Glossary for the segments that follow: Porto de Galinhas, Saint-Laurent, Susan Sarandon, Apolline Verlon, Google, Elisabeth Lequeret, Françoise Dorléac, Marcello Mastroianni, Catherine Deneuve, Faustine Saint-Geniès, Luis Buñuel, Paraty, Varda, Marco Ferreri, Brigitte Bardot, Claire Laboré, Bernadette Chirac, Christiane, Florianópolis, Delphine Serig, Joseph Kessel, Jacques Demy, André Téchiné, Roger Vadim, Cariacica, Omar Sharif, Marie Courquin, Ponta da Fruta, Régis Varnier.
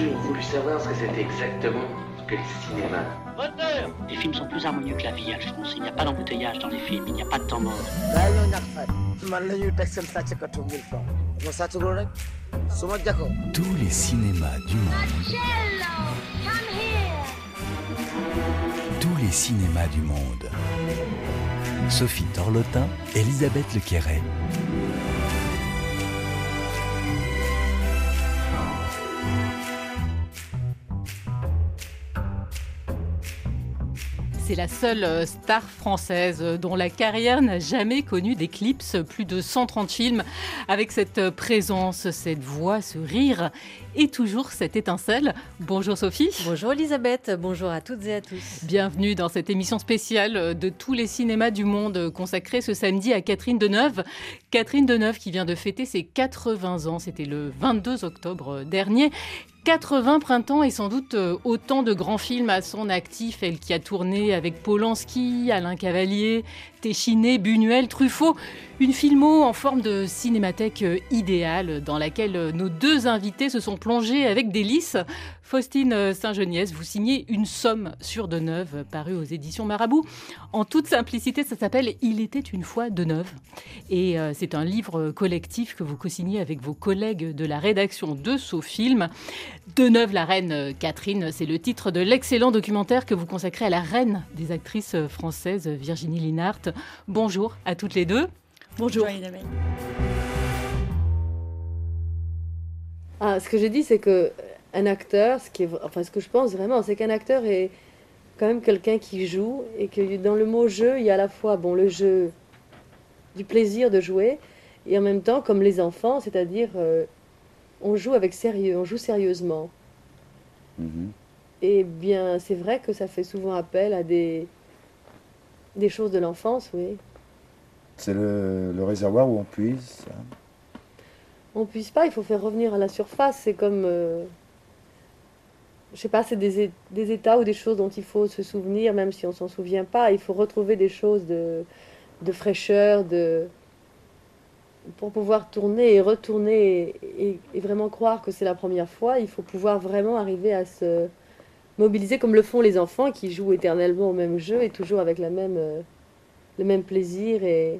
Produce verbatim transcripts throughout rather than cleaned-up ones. toujours voulu savoir ce que c'était exactement que le cinéma. Moteur ! Les films sont plus harmonieux que la vie, je pense. Il n'y a pas d'embouteillage dans les films, il n'y a pas de temps mort. Tous les cinémas du monde. Marcello, come here. Tous les cinémas du monde. Sophie Torlotin, Elisabeth Lequeret. C'est la seule star française dont la carrière n'a jamais connu d'éclipse. Plus de cent trente films avec cette présence, cette voix, ce rire et toujours cette étincelle. Bonjour Sophie. Bonjour Elisabeth. Bonjour à toutes et à tous. Bienvenue dans cette émission spéciale de Tous les cinémas du monde consacrée ce samedi à Catherine Deneuve. Catherine Deneuve qui vient de fêter ses quatre-vingts ans. C'était le vingt-deux octobre dernier. quatre-vingts printemps et sans doute autant de grands films à son actif. Elle qui a tourné avec Polanski, Alain Cavalier, Téchiné, Buñuel, Truffaut. Une filmo en forme de cinémathèque idéale dans laquelle nos deux invités se sont plongés avec délice. Faustine Saint-Geniès, vous signez une somme sur Deneuve parue aux éditions Marabout. En toute simplicité, ça s'appelle « Il était une fois Deneuve ». Et c'est un livre collectif que vous co-signez avec vos collègues de la rédaction de SoFilm. Deneuve, la reine Catherine, c'est le titre de l'excellent documentaire que vous consacrez à la reine des actrices françaises, Virginie Linhart. Bonjour à toutes les deux. Bonjour. Ah, ce que j'ai dit, c'est qu'un acteur, ce, qui est, enfin, ce que je pense vraiment, c'est qu'un acteur est quand même quelqu'un qui joue et que dans le mot « jeu », il y a à la fois bon, le jeu du plaisir de jouer et en même temps, comme les enfants, c'est-à-dire euh, on joue avec sérieux, on joue sérieusement. Mm-hmm. Et bien, c'est vrai que ça fait souvent appel à des, des choses de l'enfance, oui. C'est le, le réservoir où on puise. On puise pas, il faut faire revenir à la surface. C'est comme, euh, je sais pas, c'est des, des états ou des choses dont il faut se souvenir, même si on s'en souvient pas. Il faut retrouver des choses de, de fraîcheur, de, pour pouvoir tourner et retourner et, et, et vraiment croire que c'est la première fois. Il faut pouvoir vraiment arriver à se mobiliser comme le font les enfants qui jouent éternellement au même jeu et toujours avec la même, euh, le même plaisir et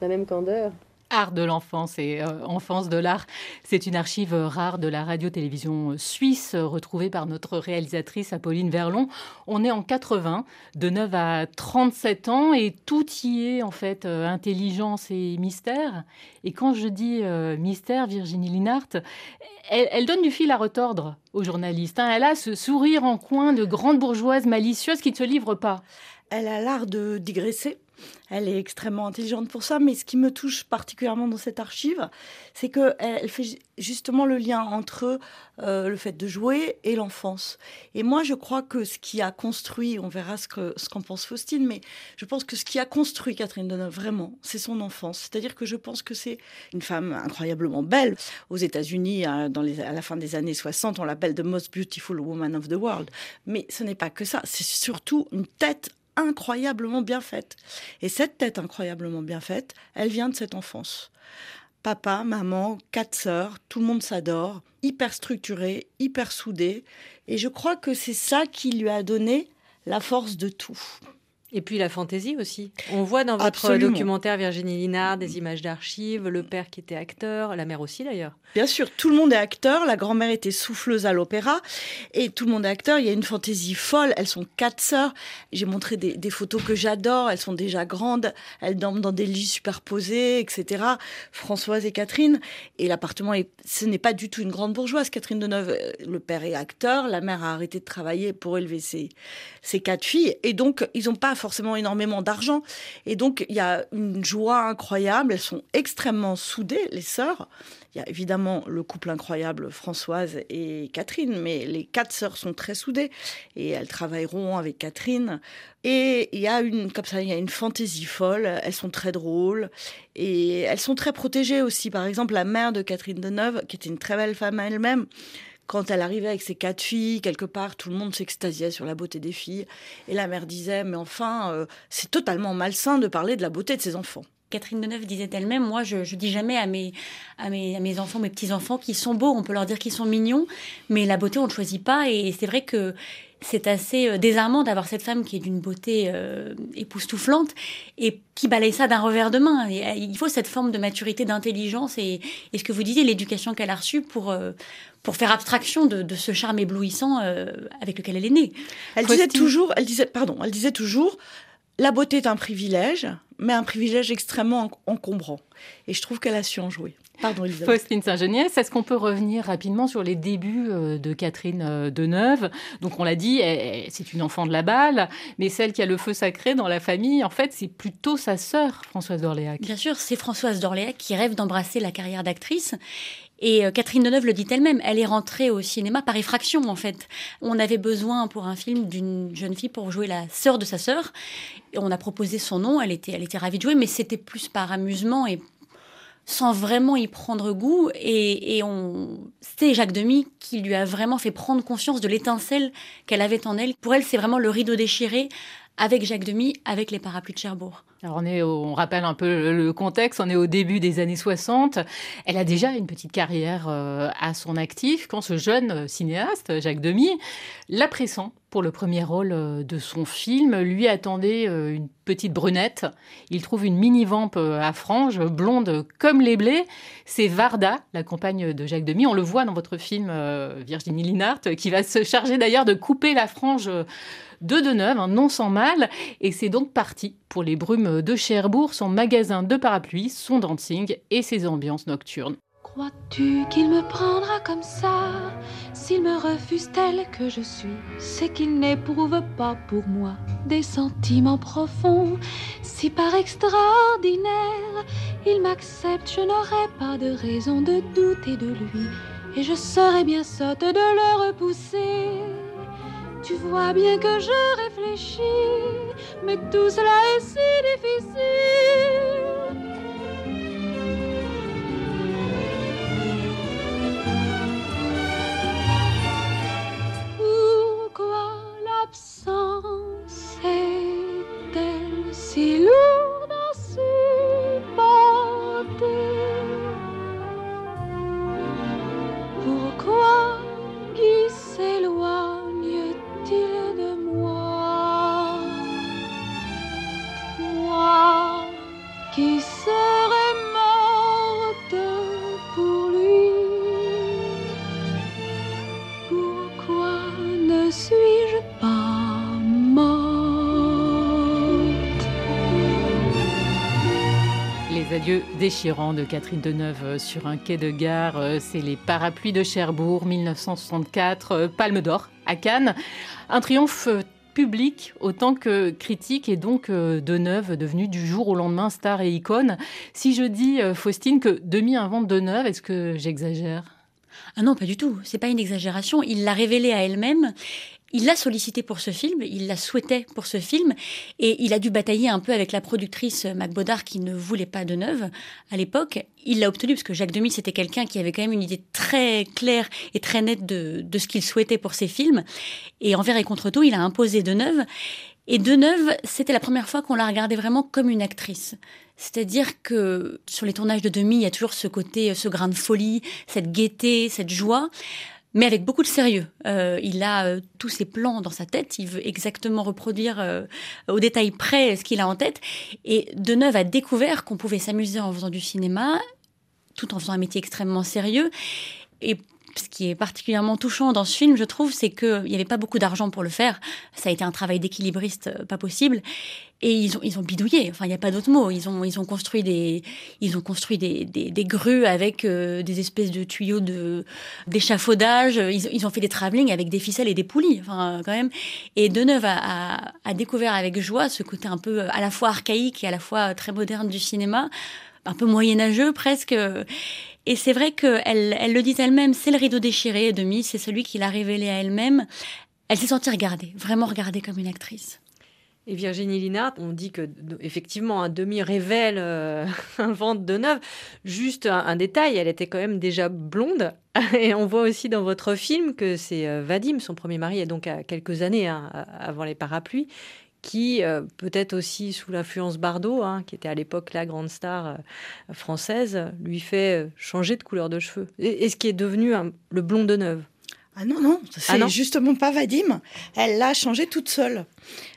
la même candeur. Art de l'enfance et euh, enfance de l'art, c'est une archive rare de la radio-télévision suisse retrouvée par notre réalisatrice Apolline Verlon. On est en quatre-vingts, de neuf à trente-sept ans et tout y est en fait euh, intelligence et mystère. Et quand je dis euh, mystère, Virginie Linhart, elle, elle donne du fil à retordre aux journalistes. Hein. Elle a ce sourire en coin de grande bourgeoise malicieuse qui ne se livre pas. Elle a l'art de digresser. Elle est extrêmement intelligente pour ça, mais ce qui me touche particulièrement dans cette archive, c'est qu'elle fait justement le lien entre euh, le fait de jouer et l'enfance. Et moi, je crois que ce qui a construit, on verra ce, que, ce qu'en pense Faustine, mais je pense que ce qui a construit Catherine Deneuve, vraiment, c'est son enfance. C'est-à-dire que je pense que c'est une femme incroyablement belle. Aux États-Unis, à, dans les, à la fin des années soixante, on l'appelle « The most beautiful woman of the world ». Mais ce n'est pas que ça, c'est surtout une tête incroyablement bien faite. Et cette tête incroyablement bien faite, elle vient de cette enfance. Papa, maman, quatre sœurs, tout le monde s'adore, hyper structuré, hyper soudé. Et je crois que c'est ça qui lui a donné la force de tout. Et puis la fantaisie aussi. On voit dans votre Absolument. Documentaire, Virginie Linhart, des images d'archives, le père qui était acteur, la mère aussi d'ailleurs. Bien sûr, tout le monde est acteur. La grand-mère était souffleuse à l'opéra et tout le monde est acteur. Il y a une fantaisie folle. Elles sont quatre sœurs. J'ai montré des, des photos que j'adore. Elles sont déjà grandes. Elles dorment dans des lits superposés, et cetera. Françoise et Catherine. Et l'appartement, est... ce n'est pas du tout une grande bourgeoise. Catherine Deneuve, le père est acteur. La mère a arrêté de travailler pour élever ses, ses quatre filles. Et donc, ils n'ont pas forcément énormément d'argent. Et donc, il y a une joie incroyable. Elles sont extrêmement soudées, les sœurs. Il y a évidemment le couple incroyable Françoise et Catherine, mais les quatre sœurs sont très soudées et elles travailleront avec Catherine. Et il y a une, comme ça, il y a une fantaisie folle. Elles sont très drôles et elles sont très protégées aussi. Par exemple, la mère de Catherine Deneuve, qui était une très belle femme elle-même, quand elle arrivait avec ses quatre filles, quelque part, tout le monde s'extasiait sur la beauté des filles. Et la mère disait, mais enfin, euh, c'est totalement malsain de parler de la beauté de ses enfants. Catherine Deneuve disait elle-même, moi je, je dis jamais à mes, à mes, à mes enfants, mes petits-enfants qu'ils sont beaux, on peut leur dire qu'ils sont mignons, mais la beauté on ne choisit pas, et c'est vrai que c'est assez désarmant d'avoir cette femme qui est d'une beauté euh, époustouflante et qui balaye ça d'un revers de main. Et, euh, il faut cette forme de maturité, d'intelligence et, et ce que vous disiez, l'éducation qu'elle a reçue pour, euh, pour faire abstraction de, de ce charme éblouissant euh, avec lequel elle est née. Elle Faustine... disait toujours, elle disait, pardon, elle disait toujours, la beauté est un privilège, mais un privilège extrêmement encombrant. Et je trouve qu'elle a su en jouer. Pardon, Elisabeth. Faustine Saint-Geniès, est-ce qu'on peut revenir rapidement sur les débuts de Catherine Deneuve ? Donc on l'a dit, c'est une enfant de la balle, mais celle qui a le feu sacré dans la famille, en fait, c'est plutôt sa sœur, Françoise Dorléac. Bien sûr, c'est Françoise Dorléac qui rêve d'embrasser la carrière d'actrice. Et Catherine Deneuve le dit elle-même, elle est rentrée au cinéma par effraction, en fait. On avait besoin pour un film d'une jeune fille pour jouer la sœur de sa sœur. Et on a proposé son nom, elle était, elle était ravie de jouer, mais c'était plus par amusement et sans vraiment y prendre goût. Et, et on... c'était Jacques Demy qui lui a vraiment fait prendre conscience de l'étincelle qu'elle avait en elle. Pour elle, c'est vraiment le rideau déchiré avec Jacques Demy, avec les parapluies de Cherbourg. Alors on, est au, on rappelle un peu le contexte, on est au début des années soixante. Elle a déjà une petite carrière à son actif quand ce jeune cinéaste, Jacques Demy, la pressent pour le premier rôle de son film. Lui attendait une petite brunette. Il trouve une mini-vampe à franges, blonde comme les blés. C'est Varda, la compagne de Jacques Demy. On le voit dans votre film, Virginie Linhart, qui va se charger d'ailleurs de couper la frange de Deneuve, hein, non sans mal. Et c'est donc parti pour les brumes de Cherbourg, son magasin de parapluies, son dancing et ses ambiances nocturnes. Crois-tu qu'il me prendra comme ça? S'il me refuse tel que je suis, c'est qu'il n'éprouve pas pour moi des sentiments profonds. Si par extraordinaire, il m'accepte, je n'aurai pas de raison de douter de lui. Et je serai bien sotte de le repousser. Tu vois bien que je réfléchis, mais tout cela est si difficile. Pourquoi l'absence est-elle si lourde à supporter? Pourquoi qui s'éloigne de moi, moi qui serais morte pour lui? Pourquoi ne suis-je pas morte? Les adieux déchirants de Catherine Deneuve sur un quai de gare, c'est les parapluies de Cherbourg, mille neuf cent soixante-quatre, Palme d'Or à Cannes. Un triomphe public autant que critique, et donc Deneuve devenue du jour au lendemain star et icône. Si je dis, Faustine, que Demy invente Deneuve, est-ce que j'exagère ? Ah non, pas du tout. C'est pas une exagération. Il l'a révélée à elle-même. Il l'a sollicitée pour ce film, il la souhaitait pour ce film, et il a dû batailler un peu avec la productrice Mag Bodard qui ne voulait pas Deneuve à l'époque. Il l'a obtenue parce que Jacques Demy, c'était quelqu'un qui avait quand même une idée très claire et très nette de, de ce qu'il souhaitait pour ses films. Et envers et contre tout, il a imposé Deneuve. Et Deneuve, c'était la première fois qu'on la regardait vraiment comme une actrice. C'est-à-dire que sur les tournages de Demy, il y a toujours ce côté, ce grain de folie, cette gaieté, cette joie. Mais avec beaucoup de sérieux. Euh, il a euh, tous ses plans dans sa tête. Il veut exactement reproduire euh, au détail près ce qu'il a en tête. Et Deneuve a découvert qu'on pouvait s'amuser en faisant du cinéma, tout en faisant un métier extrêmement sérieux. Et ce qui est particulièrement touchant dans ce film, je trouve, c'est qu'il n'y avait pas beaucoup d'argent pour le faire. Ça a été un travail d'équilibriste pas possible. Et ils ont, ils ont bidouillé. Enfin, il n'y a pas d'autre mot. Ils ont, ils ont construit des, ils ont construit des, des, des grues avec euh, des espèces de tuyaux de, d'échafaudage. Ils, ils ont fait des travelling avec des ficelles et des poulies. Enfin, quand même. Et Deneuve a, a, a découvert avec joie ce côté un peu à la fois archaïque et à la fois très moderne du cinéma. Un peu moyenâgeux, presque. Et c'est vrai qu'elle elle le dit elle-même, c'est le rideau déchiré, Demy, c'est celui qui l'a révélé à elle-même. Elle s'est sentie regardée, vraiment regardée comme une actrice. Et Virginie Linhart, on dit que effectivement un Demy révèle, euh, invente Deneuve. Juste un, un détail, elle était quand même déjà blonde. Et on voit aussi dans votre film que c'est Vadim, son premier mari, et donc à quelques années hein, avant les parapluies, qui, euh, peut-être aussi sous l'influence Bardot, hein, qui était à l'époque la grande star euh, française, lui fait changer de couleur de cheveux. Et, et ce qui est devenu un, le blond de Deneuve. Ah non, non, c'est ah non justement pas Vadim. Elle l'a changé toute seule.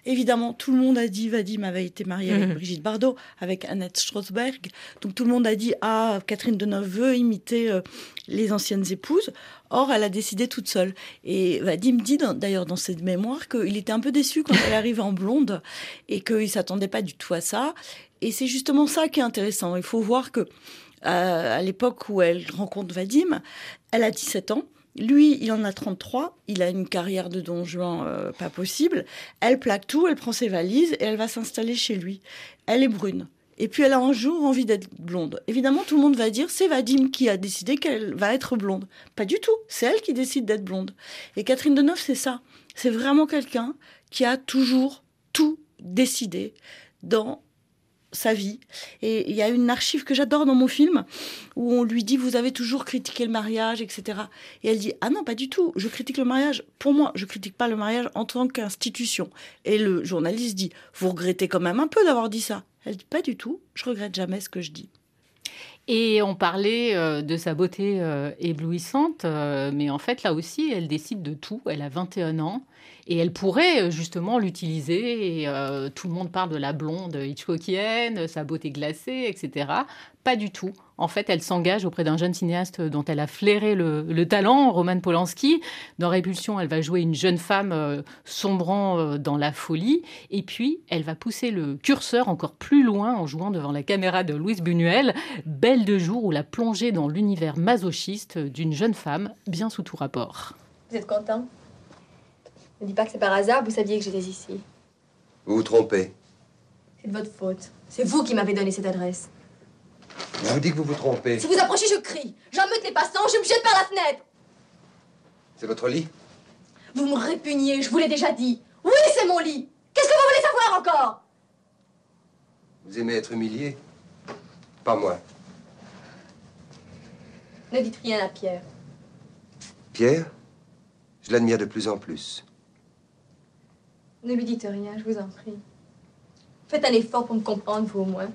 Évidemment, tout le monde a dit Vadim avait été marié avec mmh. Brigitte Bardot, avec Annette Strasberg. Donc tout le monde a dit « Ah, Catherine Deneuve veut imiter euh, les anciennes épouses ». Or, elle a décidé toute seule. Et Vadim dit d'ailleurs dans ses mémoires qu'il était un peu déçu quand elle arrive en blonde et qu'il ne s'attendait pas du tout à ça. Et c'est justement ça qui est intéressant. Il faut voir que euh, à l'époque où elle rencontre Vadim, elle a dix-sept ans. Lui, il en a trente-trois, il a une carrière de Don Juan euh, pas possible. Elle plaque tout, elle prend ses valises et elle va s'installer chez lui. Elle est brune. Et puis elle a un jour envie d'être blonde. Évidemment, tout le monde va dire, c'est Vadim qui a décidé qu'elle va être blonde. Pas du tout, c'est elle qui décide d'être blonde. Et Catherine Deneuve, c'est ça. C'est vraiment quelqu'un qui a toujours tout décidé dans sa vie. Et il y a une archive que j'adore dans mon film où on lui dit « Vous avez toujours critiqué le mariage, et cetera » Et elle dit « Ah non, pas du tout. Je critique le mariage. Pour moi, je critique pas le mariage en tant qu'institution. » Et le journaliste dit « Vous regrettez quand même un peu d'avoir dit ça. » Elle dit « Pas du tout. Je regrette jamais ce que je dis. » Et on parlait euh, de sa beauté euh, éblouissante, euh, mais en fait, là aussi, elle décide de tout. Elle a vingt et un ans et elle pourrait justement l'utiliser. Et, euh, tout le monde parle de la blonde hitchcockienne, sa beauté glacée, et cetera. Pas du tout. En fait, elle s'engage auprès d'un jeune cinéaste dont elle a flairé le, le talent, Roman Polanski. Dans Répulsion, elle va jouer une jeune femme euh, sombrant euh, dans la folie. Et puis, elle va pousser le curseur encore plus loin en jouant devant la caméra de Luis Buñuel, Belle de jour, où la plongée dans l'univers masochiste d'une jeune femme, bien sous tout rapport. Vous êtes content ? Ne dis pas que c'est par hasard, vous saviez que j'étais ici. Vous vous trompez. C'est de votre faute. C'est vous qui m'avez donné cette adresse. Je vous dis que vous vous trompez. Si vous approchez, je crie. J'emmeute les passants, je me jette par la fenêtre. C'est votre lit ? Vous me répugnez, je vous l'ai déjà dit. Oui, c'est mon lit. Qu'est-ce que vous voulez savoir encore ? Vous aimez être humilié ? Pas moi. Ne dites rien à Pierre. Pierre ? Je l'admire de plus en plus. Ne lui dites rien, je vous en prie. Faites un effort pour me comprendre, vous au moins.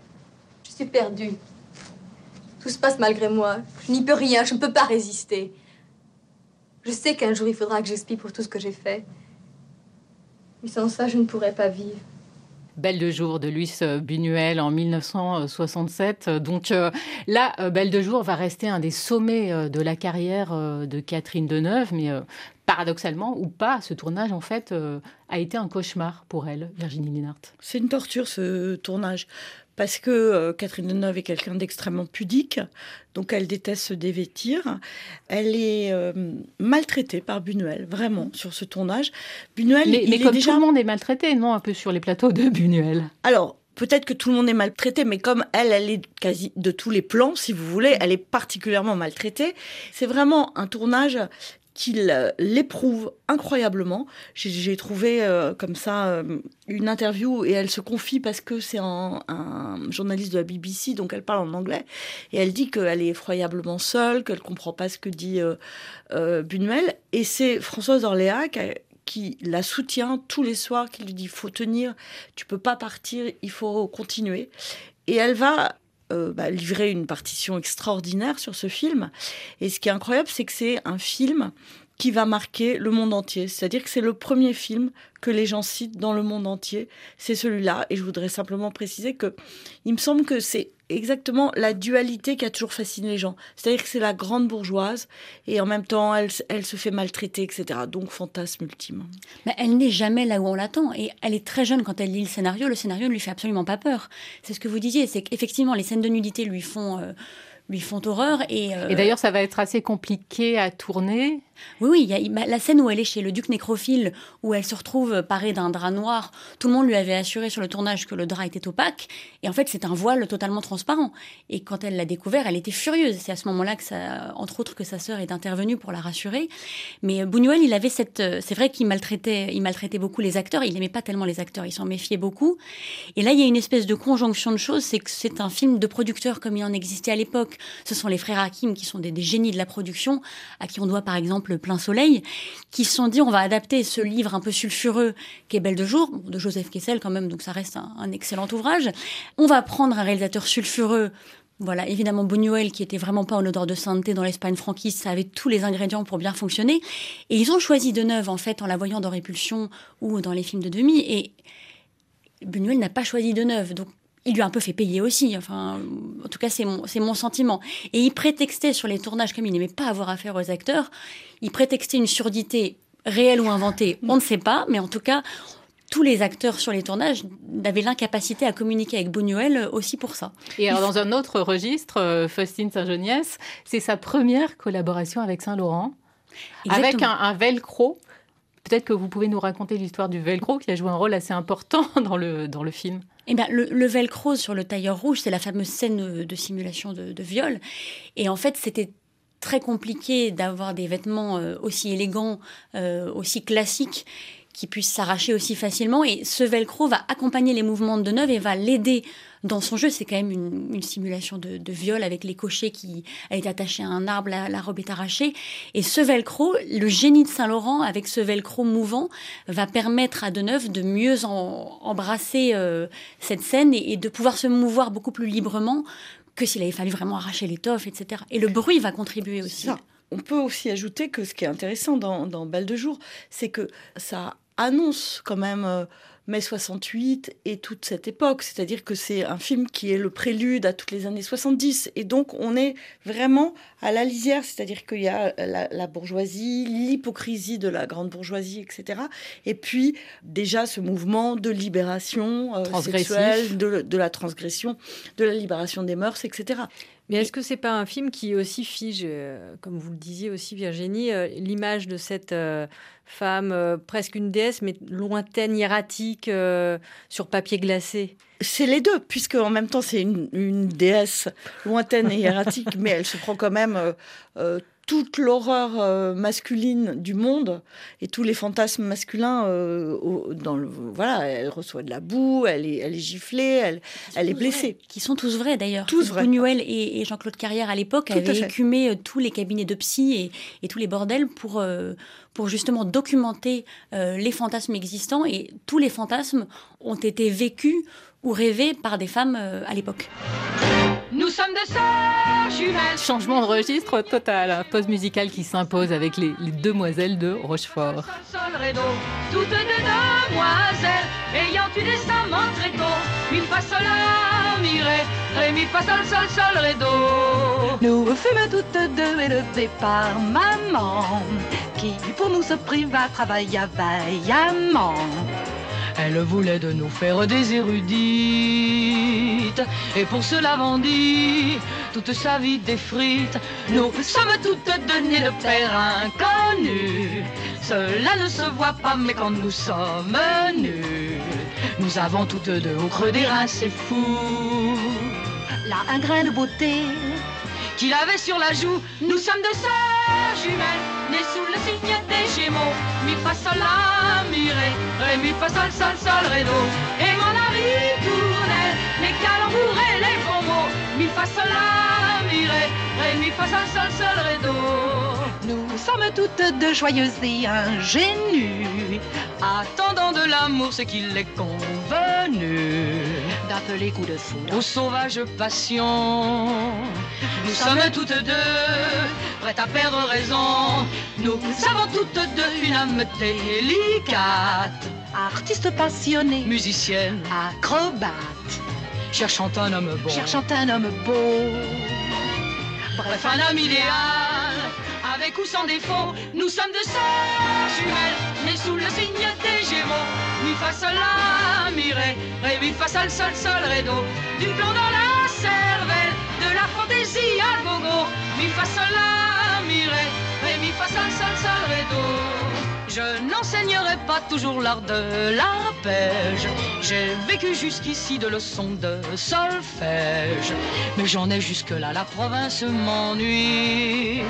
Je suis perdue. Tout se passe malgré moi. Je n'y peux rien, je ne peux pas résister. Je sais qu'un jour, il faudra que j'expie pour tout ce que j'ai fait. Mais sans ça, je ne pourrai pas vivre. Belle de jour de Luis Buñuel en mille neuf cent soixante-sept. Donc euh, là, euh, Belle de jour va rester un des sommets euh, de la carrière euh, de Catherine Deneuve. Mais euh, paradoxalement ou pas, ce tournage en fait euh, a été un cauchemar pour elle, Virginie Linhart. C'est une torture ce tournage. Parce que euh, Catherine Deneuve est quelqu'un d'extrêmement pudique, donc elle déteste se dévêtir. Elle est euh, maltraitée par Buñuel, vraiment, sur ce tournage. Buñuel, mais, il mais est comme déjà... tout le monde est maltraité, non ? Un peu sur les plateaux de Buñuel. Alors, peut-être que tout le monde est maltraité, mais comme elle, elle est quasi de tous les plans, si vous voulez, elle est particulièrement maltraitée. C'est vraiment un tournage qu'il l'éprouve incroyablement. J'ai, j'ai trouvé euh, comme ça euh, une interview et elle se confie parce que c'est un, un journaliste de la B B C, donc elle parle en anglais. Et elle dit qu'elle est effroyablement seule, qu'elle ne comprend pas ce que dit euh, euh, Buñuel. Et c'est Françoise Dorléac qui la soutient tous les soirs, qui lui dit « faut tenir, tu ne peux pas partir, il faut continuer ». Et elle va... Euh, bah, livrer une partition extraordinaire sur ce film. Et ce qui est incroyable, c'est que c'est un film qui va marquer le monde entier. C'est-à-dire que c'est le premier film que les gens citent dans le monde entier. C'est celui-là. Et je voudrais simplement préciser que il me semble que c'est exactement la dualité qui a toujours fasciné les gens. C'est-à-dire que c'est la grande bourgeoise et en même temps, elle, elle se fait maltraiter, et cetera. Donc, fantasme ultime. Mais elle n'est jamais là où on l'attend. Et elle est très jeune quand elle lit le scénario. Le scénario ne lui fait absolument pas peur. C'est ce que vous disiez. C'est qu'effectivement, les scènes de nudité lui font... Euh... lui font horreur. Et, euh... et d'ailleurs, ça va être assez compliqué à tourner. Oui, oui, il y a la scène où elle est chez le duc nécrophile, où elle se retrouve parée d'un drap noir. Tout le monde lui avait assuré sur le tournage que le drap était opaque. Et en fait, c'est un voile totalement transparent. Et quand elle l'a découvert, elle était furieuse. C'est à ce moment-là, que ça, entre autres, que sa sœur est intervenue pour la rassurer. Mais Buñuel, il avait cette... C'est vrai qu'il maltraitait, il maltraitait beaucoup les acteurs. Il n'aimait pas tellement les acteurs. Il s'en méfiait beaucoup. Et là, il y a une espèce de conjonction de choses. C'est que c'est un film de producteur comme il en existait à l'époque. manque. Ce sont les frères Hakim, qui sont des, des génies de la production, à qui on doit par exemple Plein Soleil, qui se sont dit on va adapter ce livre un peu sulfureux qu'est Belle de Jour, de Joseph Kessel quand même, donc ça reste un, un excellent ouvrage. On va prendre un réalisateur sulfureux. Voilà, évidemment, Buñuel, qui était vraiment pas en odeur de sainteté dans l'Espagne franquiste, ça avait tous les ingrédients pour bien fonctionner. Et ils ont choisi Deneuve, en fait, en la voyant dans Répulsion ou dans les films de Demy. Et Buñuel n'a pas choisi Deneuve, donc il lui a un peu fait payer aussi. Enfin, en tout cas, c'est mon, c'est mon sentiment. Et il prétextait sur les tournages, comme il n'aimait pas avoir affaire aux acteurs, il prétextait une surdité réelle ou inventée, on ne sait pas, mais en tout cas... tous les acteurs sur les tournages avaient l'incapacité à communiquer avec Buñuel aussi pour ça. Et alors dans un autre registre, Faustine Saint-Geniès, c'est sa première collaboration avec Saint-Laurent, exactement, avec un, un velcro. Peut-être que vous pouvez nous raconter l'histoire du velcro qui a joué un rôle assez important dans le, dans le film. Eh bien, le, le velcro sur le tailleur rouge, c'est la fameuse scène de simulation de, de viol. Et en fait, c'était très compliqué d'avoir des vêtements aussi élégants, aussi classiques, qui puisse s'arracher aussi facilement. Et ce velcro va accompagner les mouvements de Deneuve et va l'aider dans son jeu. C'est quand même une, une simulation de, de viol avec les cochers qui a été attaché à un arbre, la, la robe est arrachée. Et ce velcro, le génie de Saint-Laurent, avec ce velcro mouvant, va permettre à Deneuve de mieux en, embrasser euh, cette scène et, et de pouvoir se mouvoir beaucoup plus librement que s'il avait fallu vraiment arracher l'étoffe, et cetera. Et le bruit va contribuer aussi. Ça, on peut aussi ajouter que ce qui est intéressant dans, dans Belle de Jour, c'est que ça annonce quand même euh, mai soixante-huit et toute cette époque, c'est-à-dire que c'est un film qui est le prélude à toutes les années soixante-dix, et donc on est vraiment à la lisière, c'est-à-dire qu'il y a la, la bourgeoisie, l'hypocrisie de la grande bourgeoisie, et cetera. Et puis déjà ce mouvement de libération euh, sexuelle, de, de la transgression, de la libération des mœurs, et cetera. Mais est-ce que ce n'est pas un film qui aussi fige, euh, comme vous le disiez aussi Virginie, euh, l'image de cette euh, femme, euh, presque une déesse, mais lointaine, hiératique, euh, sur papier glacé ? C'est les deux, puisque en même temps c'est une, une déesse lointaine et hiératique, mais elle se prend quand même euh, euh, toute l'horreur euh, masculine du monde et tous les fantasmes masculins. Euh, au, dans le, voilà, elle reçoit de la boue, elle est, elle est giflée, elle, elle est blessée. Vrais. Qui sont tous vrais d'ailleurs. Tous vrais. Buñuel et, et Jean-Claude Carrière à l'époque Tout avaient écumé euh, tous les cabinets de psy et, et tous les bordels pour, euh, pour justement documenter euh, les fantasmes existants. Et tous les fantasmes ont été vécus ou rêvés par des femmes euh, à l'époque. Nous sommes deux sœurs jumelles. Changement de registre total. Pause musicale qui s'impose avec les, les demoiselles de Rochefort. Toutes deux demoiselles ayant eu des amants très tôt. Une fois sol la mirée, ré mi fa sol sol sol ré do. Nous fûmes toutes deux élevées par maman, qui pour nous se priva travailla vaillamment. Elle voulait de nous faire des érudites, et pour cela vendit toute sa vie des frites. Nous sommes toutes données de père inconnu. Cela ne se voit pas, mais quand nous sommes nus, nous avons toutes deux au creux des reins, c'est fou. Là, un grain de beauté qu'il avait sur la joue. Nous sommes deux sœurs jumelles, nées sous le signe des Gémeaux. Mi fa sol la mi ré, ré mi fa sol sol sol ré do. Et mon mari tournait les calembours et les bons mots. Mi fa sol la mi ré, ré mi fa sol sol sol ré do. Nous sommes toutes deux joyeuses et ingénues, attendant de l'amour ce qu'il est convenu d'appeler coup de foudre aux sauvages passions. Nous sommes toutes deux prêtes à perdre raison. Nous avons toutes deux une âme délicate, artiste passionnée, musicienne, acrobate, cherchant un homme bon, cherchant un homme beau, bref un homme idéal, avec ou sans défaut. Nous sommes deux sœurs jumelles, nées sous le signe des Gémeaux. Mi fa sol la mi ré, ré mi fa sol sol sol ré do. Du plomb dans la cervelle, de la fantaisie à gogo. Mi fa sol la mi ré, ré mi fa sol sol sol ré do. Je n'enseignerai pas toujours l'art de l'arpège. J'ai vécu jusqu'ici de leçons de solfège, mais j'en ai jusque-là, la province m'ennuie.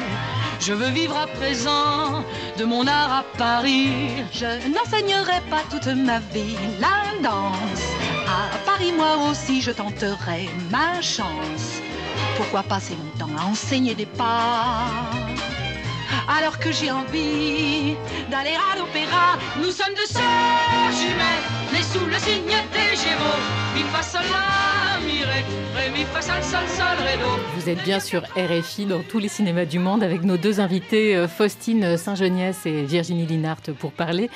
Je veux vivre à présent de mon art à Paris. Je n'enseignerai pas toute ma vie la danse à Paris, moi aussi je tenterai ma chance. Pourquoi passer mon temps à enseigner des pas, alors que j'ai envie d'aller à l'opéra? Nous sommes deux sœurs jumelles, nées sous le signe des Gémeaux. Mi fa sol la mi ré, ré mi fa sol sol sol ré do. Vous êtes bien sur R F I dans Tous les cinémas du monde avec nos deux invités Faustine Saint-Geniès et Virginie Linhart pour parler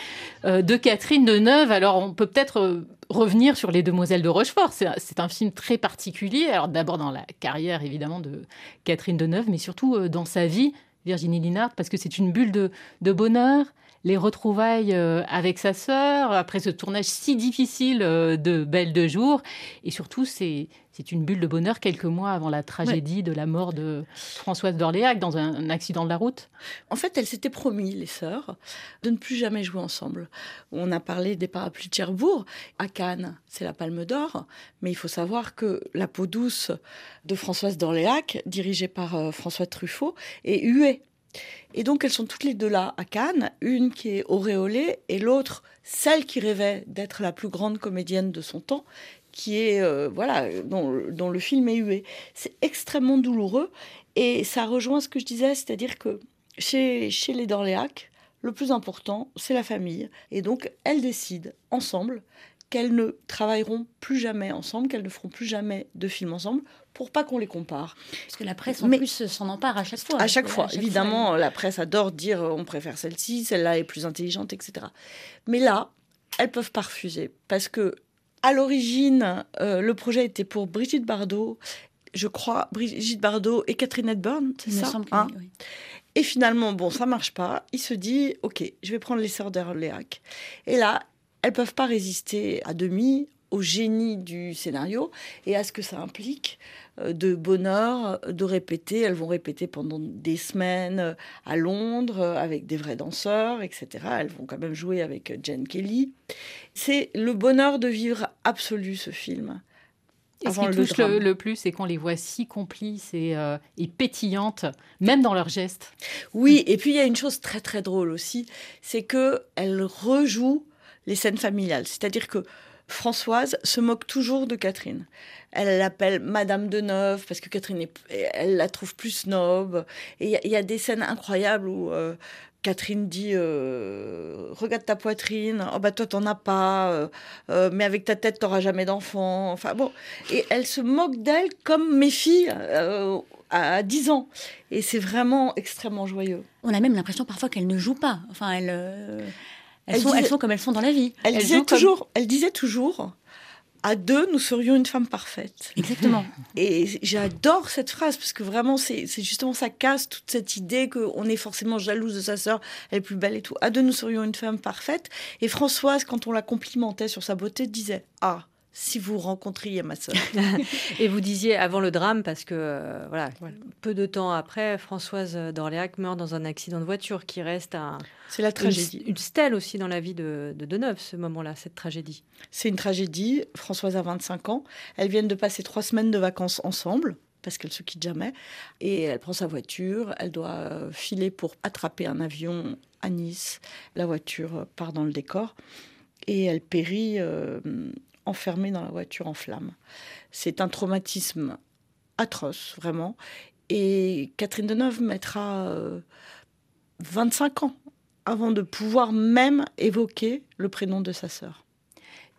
de Catherine Deneuve. Alors on peut peut-être revenir sur Les Demoiselles de Rochefort. C'est un, c'est un film très particulier. Alors d'abord dans la carrière évidemment de Catherine Deneuve, mais surtout dans sa vie, Virginie Linhart, parce que c'est une bulle de, de bonheur, les retrouvailles avec sa sœur, après ce tournage si difficile de Belle de Jour. Et surtout, c'est, c'est une bulle de bonheur quelques mois avant la tragédie, ouais, de la mort de Françoise Dorléac dans un, un accident de la route. En fait, elles s'étaient promis, les sœurs, de ne plus jamais jouer ensemble. On a parlé des parapluies de Cherbourg. À Cannes, c'est la Palme d'Or. Mais il faut savoir que La peau douce de Françoise Dorléac, dirigée par François Truffaut, est huée. Et donc, elles sont toutes les deux là à Cannes, une qui est auréolée et l'autre, celle qui rêvait d'être la plus grande comédienne de son temps, qui est, euh, voilà, dont, dont le film est hué. C'est extrêmement douloureux et ça rejoint ce que je disais, c'est-à-dire que chez, chez les Dorléac, le plus important, c'est la famille. Et donc, elles décident ensemble qu'elles ne travailleront plus jamais ensemble, qu'elles ne feront plus jamais de films ensemble, pour pas qu'on les compare. Parce que la presse, en Mais, plus, s'en empare à chaque fois. À chaque fois, à chaque évidemment, fois. La presse adore dire on préfère celle-ci, celle-là est plus intelligente, et cetera. Mais là, elles peuvent pas refuser. Parce que, à l'origine, euh, le projet était pour Brigitte Bardot, je crois, Brigitte Bardot et Catherine Hepburn, c'est Il ça me semble hein que oui. Et finalement, bon, ça marche pas. Il se dit, ok, je vais prendre les sœurs d'Orléac. Et là, elles peuvent pas résister à demi au génie du scénario et à ce que ça implique de bonheur, de répéter. Elles vont répéter pendant des semaines à Londres avec des vrais danseurs, et cetera. Elles vont quand même jouer avec Jane Kelly. C'est le bonheur de vivre absolu, ce film. Et ce qui touche le, le plus, c'est qu'on les voit si complices et, euh, et pétillantes, même dans leurs gestes. Oui, et puis il y a une chose très très drôle aussi, c'est qu'elles rejouent les scènes familiales. C'est-à-dire que Françoise se moque toujours de Catherine. Elle l'appelle Madame Deneuve parce que Catherine, est, elle la trouve plus snob. Et il y, y a des scènes incroyables où euh, Catherine dit euh, « Regarde ta poitrine, oh bah toi t'en as pas, euh, euh, mais avec ta tête t'auras jamais d'enfant. » Enfin bon, et elle se moque d'elle comme mes filles euh, à dix ans. Et c'est vraiment extrêmement joyeux. On a même l'impression parfois qu'elle ne joue pas. Enfin, elle... Euh... Elles, elles, sont, disait, elles sont comme elles sont dans la vie. Elle, elles disait, toujours, comme... elle disait toujours, à deux, nous serions une femme parfaite. Exactement. Et j'adore cette phrase, parce que vraiment, c'est, c'est justement, ça casse toute cette idée qu'on est forcément jalouse de sa sœur, elle est plus belle et tout. À deux, nous serions une femme parfaite. Et Françoise, quand on la complimentait sur sa beauté, disait « Ah !» si vous rencontriez ma sœur. Et vous disiez avant le drame, parce que euh, voilà, voilà, peu de temps après, Françoise Dorléac meurt dans un accident de voiture qui reste un, c'est la tragédie. Une, une stèle aussi dans la vie de, de Deneuve, ce moment-là, cette tragédie. C'est une tragédie. Françoise a vingt-cinq ans. Elles viennent de passer trois semaines de vacances ensemble, parce qu'elle ne se quitte jamais. Et elle prend sa voiture, elle doit filer pour attraper un avion à Nice. La voiture part dans le décor et elle périt... Euh, enfermée dans la voiture en flammes. C'est un traumatisme atroce, vraiment. Et Catherine Deneuve mettra euh, vingt-cinq ans avant de pouvoir même évoquer le prénom de sa sœur.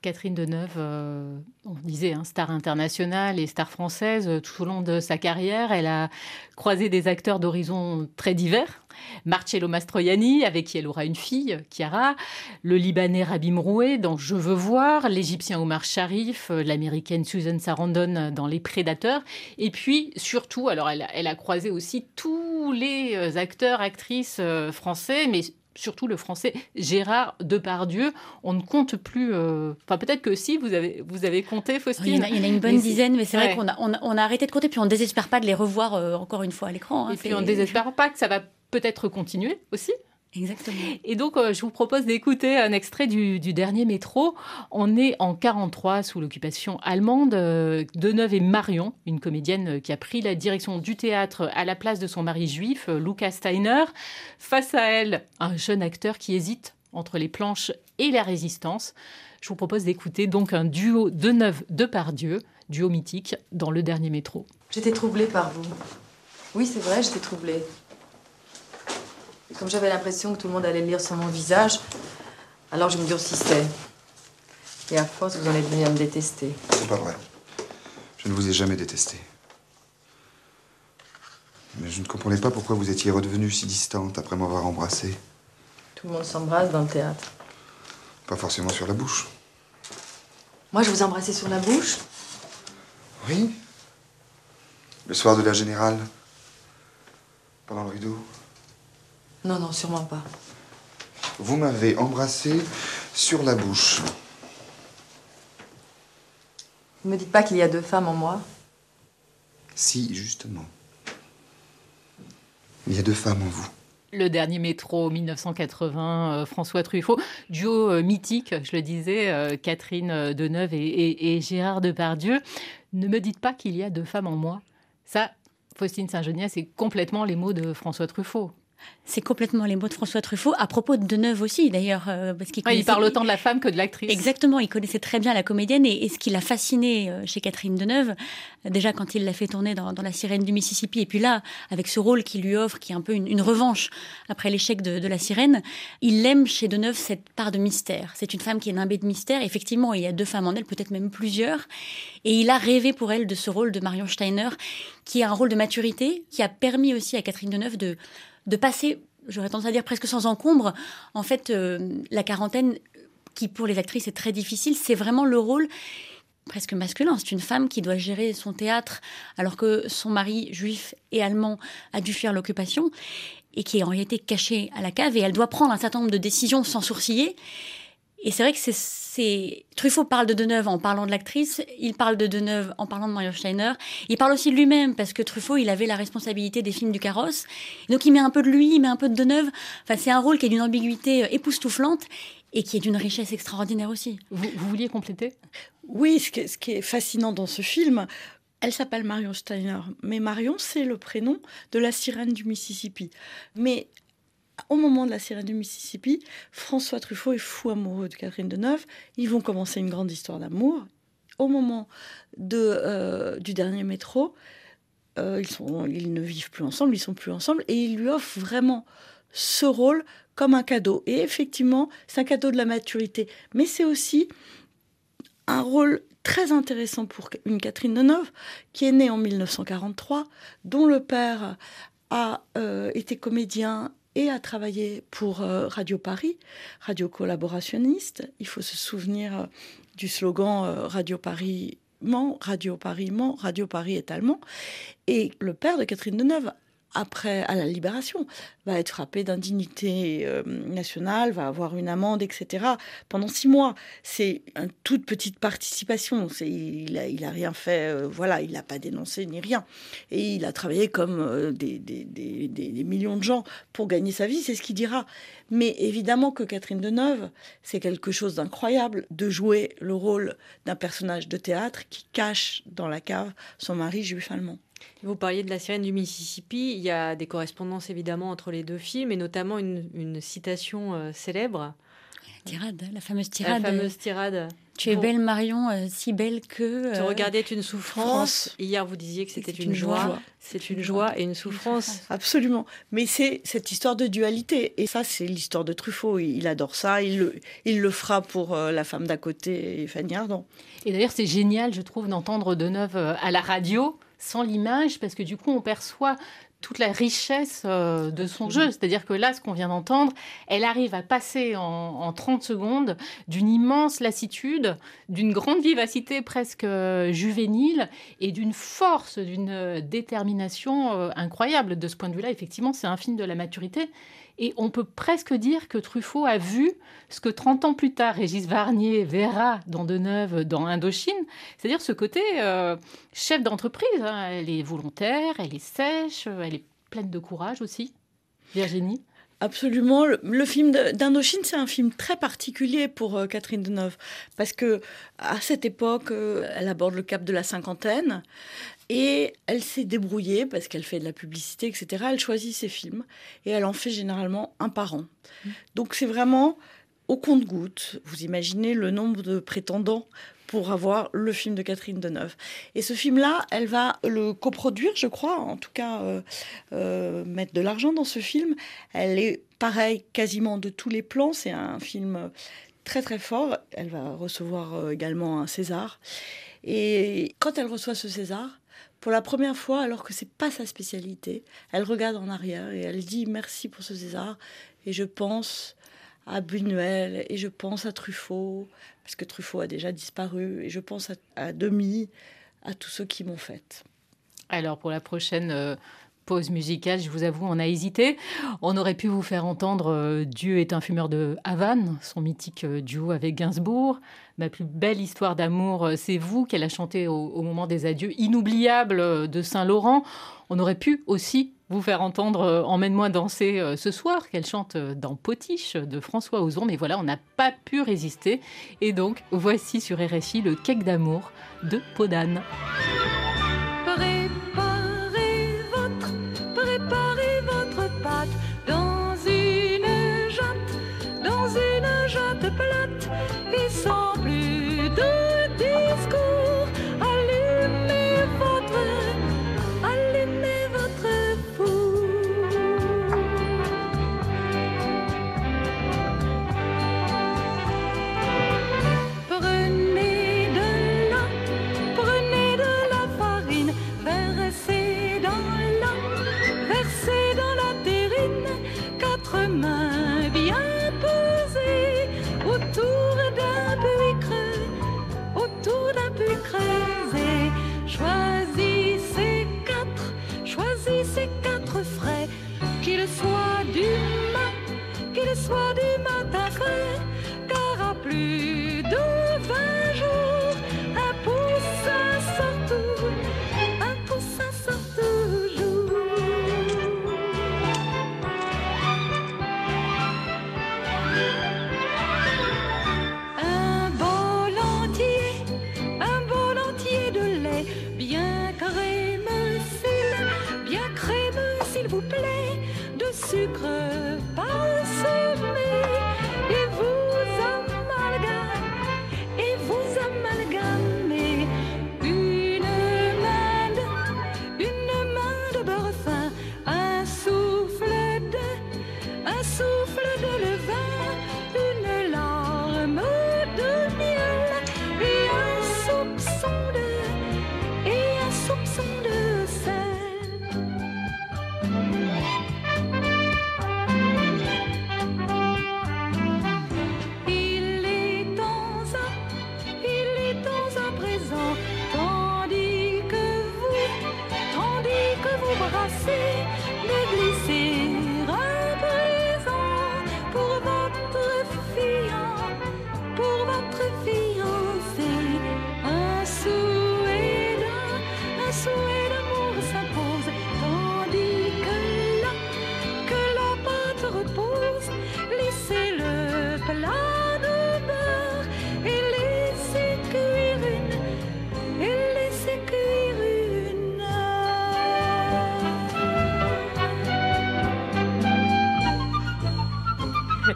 Catherine Deneuve, euh, on disait, hein, star internationale et star française, tout au long de sa carrière, elle a croisé des acteurs d'horizons très divers. Marcello Mastroianni, avec qui elle aura une fille, Chiara, le Libanais Rabih Mroué dans Je veux voir, l'Égyptien Omar Sharif, l'Américaine Susan Sarandon dans Les Prédateurs. Et puis, surtout, alors elle, elle a croisé aussi tous les acteurs, actrices français, mais surtout le français Gérard Depardieu. On ne compte plus... Euh... Enfin, peut-être que si, vous avez, vous avez compté, Faustine. Il y en a, il y en a une bonne mais dizaine, mais c'est ouais. vrai qu'on a, on a, on a arrêté de compter, puis on ne désespère pas de les revoir euh, encore une fois à l'écran. Hein, et c'est... puis on ne désespère pas que ça va peut-être continuer aussi. Exactement. Et donc, euh, je vous propose d'écouter un extrait du, du dernier Métro. On est en quarante-trois, sous l'occupation allemande. Euh, Deneuve et Marion, une comédienne qui a pris la direction du théâtre à la place de son mari juif, euh, Lucas Steiner. Face à elle, un jeune acteur qui hésite entre les planches et la résistance. Je vous propose d'écouter donc un duo Deneuve-Depardieu, duo mythique, dans Le Dernier Métro. J'étais troublée par vous. Oui, c'est vrai, j'étais troublée. Et comme j'avais l'impression que tout le monde allait lire sur mon visage, alors je me durcissais. Et à force, vous en êtes venu à me détester. C'est pas vrai. Je ne vous ai jamais détesté. Mais je ne comprenais pas pourquoi vous étiez redevenue si distante après m'avoir embrassée. Tout le monde s'embrasse dans le théâtre. Pas forcément sur la bouche. Moi, je vous embrassais sur la bouche? Oui. Le soir de la Générale. Pendant le rideau. Non, non, sûrement pas. Vous m'avez embrassé sur la bouche. Ne me dites pas qu'il y a deux femmes en moi. Si, justement. Il y a deux femmes en vous. Le Dernier Métro, mille neuf cent quatre-vingts, euh, François Truffaut. Duo euh, mythique, je le disais, euh, Catherine Deneuve et, et, et Gérard Depardieu. Ne me dites pas qu'il y a deux femmes en moi. Ça, Faustine Saint-Geniès, c'est complètement les mots de François Truffaut. C'est complètement les mots de François Truffaut, à propos de Deneuve aussi, d'ailleurs. Euh, parce qu'il connaissait... ouais, il parle autant de la femme que de l'actrice. Exactement, il connaissait très bien la comédienne. Et, et ce qui l'a fasciné chez Catherine Deneuve, déjà quand il l'a fait tourner dans, dans La Sirène du Mississippi, et puis là, avec ce rôle qu'il lui offre, qui est un peu une, une revanche après l'échec de, de La Sirène, il aime chez Deneuve cette part de mystère. C'est une femme qui est nimbée de mystère. Effectivement, il y a deux femmes en elle, peut-être même plusieurs. Et il a rêvé pour elle de ce rôle de Marion Steiner, qui est un rôle de maturité, qui a permis aussi à Catherine Deneuve de... de passer, j'aurais tendance à dire presque sans encombre, en fait, euh, la quarantaine, qui pour les actrices est très difficile, c'est vraiment le rôle presque masculin. C'est une femme qui doit gérer son théâtre, alors que son mari, juif et allemand, a dû fuir l'occupation, et qui est en réalité cachée à la cave, et elle doit prendre un certain nombre de décisions sans sourciller. Et c'est vrai que c'est, c'est... Truffaut parle de Deneuve en parlant de l'actrice, il parle de Deneuve en parlant de Marion Steiner, il parle aussi de lui-même, parce que Truffaut, il avait la responsabilité des films du Carrosse, donc il met un peu de lui, il met un peu de Deneuve, enfin, c'est un rôle qui est d'une ambiguïté époustouflante, et qui est d'une richesse extraordinaire aussi. Vous, vous vouliez compléter ? Oui, ce qui, ce qui est fascinant dans ce film... Elle s'appelle Marion Steiner, mais Marion, c'est le prénom de la sirène du Mississippi. Mais... au moment de La Sirène du Mississippi, François Truffaut est fou amoureux de Catherine Deneuve. Ils vont commencer une grande histoire d'amour. Au moment de, euh, du Dernier Métro, euh, ils, sont, ils ne vivent plus ensemble, ils ne sont plus ensemble. Et il lui offre vraiment ce rôle comme un cadeau. Et effectivement, c'est un cadeau de la maturité. Mais c'est aussi un rôle très intéressant pour une Catherine Deneuve, qui est née en mille neuf cent quarante-trois, dont le père a euh, été comédien et a travaillé pour euh, Radio Paris, radio collaborationniste. Il faut se souvenir euh, du slogan euh, Radio Paris ment, Radio Paris ment, Radio Paris est allemand. Et le père de Catherine Deneuve, après, à la Libération, va être frappé d'indignité euh, nationale, va avoir une amende, et cetera. Pendant six mois, c'est une toute petite participation. C'est, il a, il a rien fait, euh, voilà, il n'a pas dénoncé ni rien. Et il a travaillé comme euh, des, des, des, des millions de gens pour gagner sa vie, c'est ce qu'il dira. Mais évidemment que Catherine Deneuve, c'est quelque chose d'incroyable de jouer le rôle d'un personnage de théâtre qui cache dans la cave son mari juif allemand. Vous parliez de La Sirène du Mississippi, il y a des correspondances évidemment entre les deux films et notamment une, une citation euh, célèbre. La tirade, la fameuse tirade. La fameuse tirade. Tu es bon. Belle Marion, euh, si belle que... Euh... Te regarder est une souffrance. France. Hier vous disiez que c'était une, une joie. joie. C'est une, une joie, joie et une souffrance. une souffrance. Absolument. Mais c'est cette histoire de dualité. Et ça, c'est l'histoire de Truffaut. Il adore ça. Il le, il le fera pour euh, La femme d'à côté et Fanny Ardant. Et d'ailleurs, c'est génial, je trouve, d'entendre Deneuve à la radio sans l'image, parce que du coup, on perçoit toute la richesse euh, de son jeu. C'est-à-dire que là, ce qu'on vient d'entendre, elle arrive à passer en, en trente secondes d'une immense lassitude, d'une grande vivacité presque euh, juvénile et d'une force, d'une euh, détermination euh, incroyable. De ce point de vue-là, effectivement, c'est un film de la maturité. Et on peut presque dire que Truffaut a vu ce que trente ans plus tard, Régis Varnier verra dans Deneuve, dans Indochine, c'est-à-dire ce côté euh, chef d'entreprise. Hein. Elle est volontaire, elle est sèche, elle est pleine de courage aussi. Virginie ? Absolument. Le, le film d'Indochine, c'est un film très particulier pour euh, Catherine Deneuve, parce que à cette époque, euh, elle aborde le cap de la cinquantaine. Et elle s'est débrouillée, parce qu'elle fait de la publicité, et cetera. Elle choisit ses films et elle en fait généralement un par an. Mmh. Donc c'est vraiment au compte-gouttes. Vous imaginez le nombre de prétendants pour avoir le film de Catherine Deneuve. Et ce film-là, elle va le coproduire, je crois, en tout cas euh, euh, mettre de l'argent dans ce film. Elle est pareil quasiment de tous les plans, c'est un film très très fort. Elle va recevoir euh, également un César. Et quand elle reçoit ce César, pour la première fois, alors que c'est pas sa spécialité, elle regarde en arrière et elle dit merci pour ce César. Et je pense à Buñuel, et je pense à Truffaut, parce que Truffaut a déjà disparu, et je pense à, à Demy, à tous ceux qui m'ont faite. Alors, pour la prochaine euh, pause musicale, je vous avoue, on a hésité. On aurait pu vous faire entendre euh, « Dieu est un fumeur de Havane », son mythique euh, duo avec Gainsbourg. Ma plus belle histoire d'amour, euh, c'est vous qu'elle a chantée au, au moment des adieux inoubliables euh, de Saint-Laurent. On aurait pu aussi vous faire entendre euh, « Emmène-moi danser euh, » ce soir, qu'elle chante euh, dans Potiche de François Ozon. Mais voilà, on n'a pas pu résister. Et donc, voici sur R F I le cake d'amour de Podane. Préparez votre, préparez votre pâte dans une jatte, dans une jatte plate et sans plus de discours. Allumez votre...